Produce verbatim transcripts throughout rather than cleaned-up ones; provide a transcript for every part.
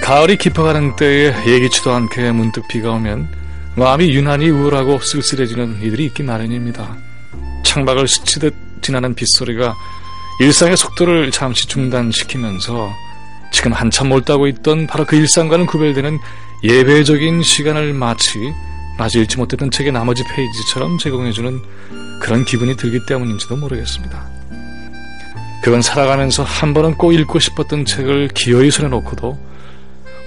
가을이 깊어가는 때에 예기치도 않게 문득 비가 오면 마음이 유난히 우울하고 쓸쓸해지는 이들이 있기 마련입니다. 창밖을 스치듯 지나는 빗소리가 일상의 속도를 잠시 중단시키면서 지금 한참 몰두하고 있던 바로 그 일상과는 구별되는 예배적인 시간을 마치 아직 읽지 못했던 책의 나머지 페이지처럼 제공해주는 그런 기분이 들기 때문인지도 모르겠습니다. 그건 살아가면서 한 번은 꼭 읽고 싶었던 책을 기어이 손에 놓고도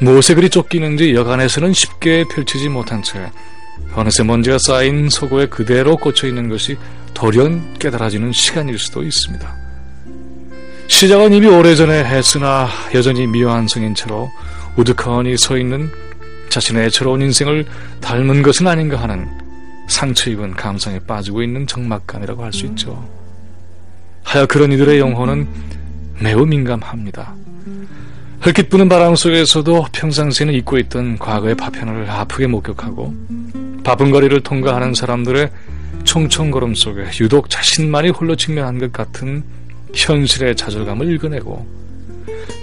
무엇에 그리 쫓기는지 여간에서는 쉽게 펼치지 못한 채 어느새 먼지가 쌓인 속어에 그대로 꽂혀있는 것이 돌연 깨달아지는 시간일 수도 있습니다. 시작은 이미 오래전에 했으나 여전히 미완성인 채로 우두커니 서있는 자신의 애처로운 인생을 닮은 것은 아닌가 하는 상처입은 감상에 빠지고 있는 적막감이라고 할 수 있죠. 하여 그런 이들의 영혼은 매우 민감합니다. 흙빛 부는 바람 속에서도 평상시에는 잊고 있던 과거의 파편을 아프게 목격하고 바쁜 거리를 통과하는 사람들의 총총걸음 속에 유독 자신만이 홀로 직면한 것 같은 현실의 좌절감을 읽어내고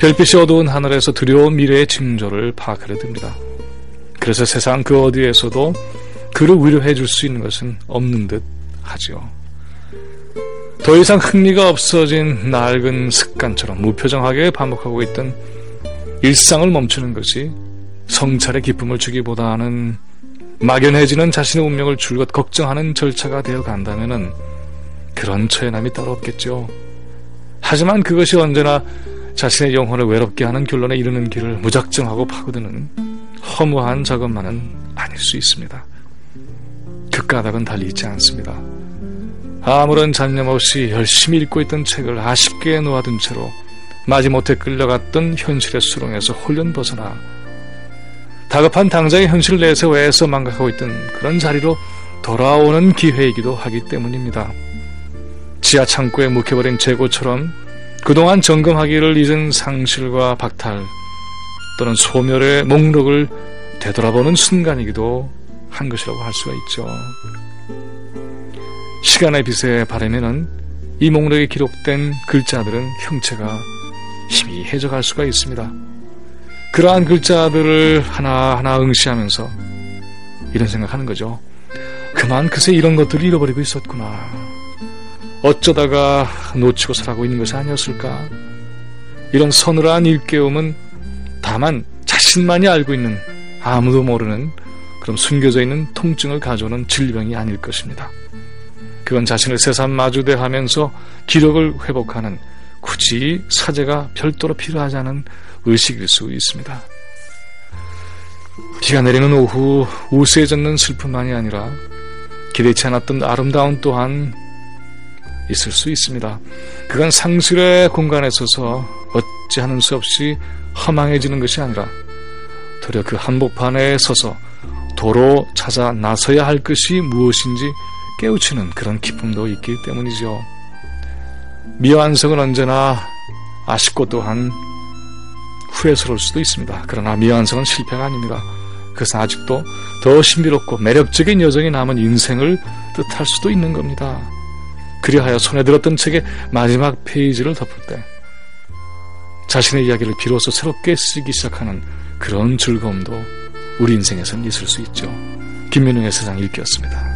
별빛이 어두운 하늘에서 두려운 미래의 징조를 파악하려 듭니다. 그래서 세상 그 어디에서도 그를 위로해 줄 수 있는 것은 없는 듯 하지요. 더 이상 흥미가 없어진 낡은 습관처럼 무표정하게 반복하고 있던 일상을 멈추는 것이 성찰의 기쁨을 주기보다는 막연해지는 자신의 운명을 줄곧 걱정하는 절차가 되어 간다면은 그런 처해남이 따로 없겠죠. 하지만 그것이 언제나 자신의 영혼을 외롭게 하는 결론에 이르는 길을 무작정하고 파고드는 허무한 작업만은 아닐 수 있습니다. 그 까닭은 달리 있지 않습니다. 아무런 잡념 없이 열심히 읽고 있던 책을 아쉽게 놓아둔 채로 마지못해 끌려갔던 현실의 수렁에서 홀연 벗어나 다급한 당장의 현실 내세워에서 망각하고 있던 그런 자리로 돌아오는 기회이기도 하기 때문입니다. 지하창고에 묵혀버린 재고처럼 그동안 점검하기를 잊은 상실과 박탈 또는 소멸의 목록을 되돌아보는 순간이기도 한 것이라고 할 수가 있죠. 시간의 빛에 바르면은 이 목록에 기록된 글자들은 형체가 희미해져갈 수가 있습니다. 그러한 글자들을 하나하나 응시하면서 이런 생각하는 거죠. 그만 그새 이런 것들을 잃어버리고 있었구나. 어쩌다가 놓치고 살아가고 있는 것이 아니었을까. 이런 서늘한 일깨움은 다만 자신만이 알고 있는 아무도 모르는 그런 숨겨져 있는 통증을 가져오는 질병이 아닐 것입니다. 그건 자신을 세상 마주대하면서 기력을 회복하는 굳이 사제가 별도로 필요하지 않은 의식일 수 있습니다. 비가 내리는 오후 우스워졌는 슬픔만이 아니라 기대치 않았던 아름다움 또한 있을 수 있습니다. 그간 상실의 공간에 서서 어찌하는 수 없이 허망해지는 것이 아니라 도리어 그 한복판에 서서 도로 찾아 나서야 할 것이 무엇인지 깨우치는 그런 기쁨도 있기 때문이죠. 미완성은 언제나 아쉽고 또한 후회스러울 수도 있습니다. 그러나 미완성은 실패가 아닙니다. 그것은 아직도 더 신비롭고 매력적인 여정이 남은 인생을 뜻할 수도 있는 겁니다. 그리하여 손에 들었던 책의 마지막 페이지를 덮을 때 자신의 이야기를 비로소 새롭게 쓰기 시작하는 그런 즐거움도 우리 인생에서는 있을 수 있죠. 김민웅의 세상 읽기였습니다.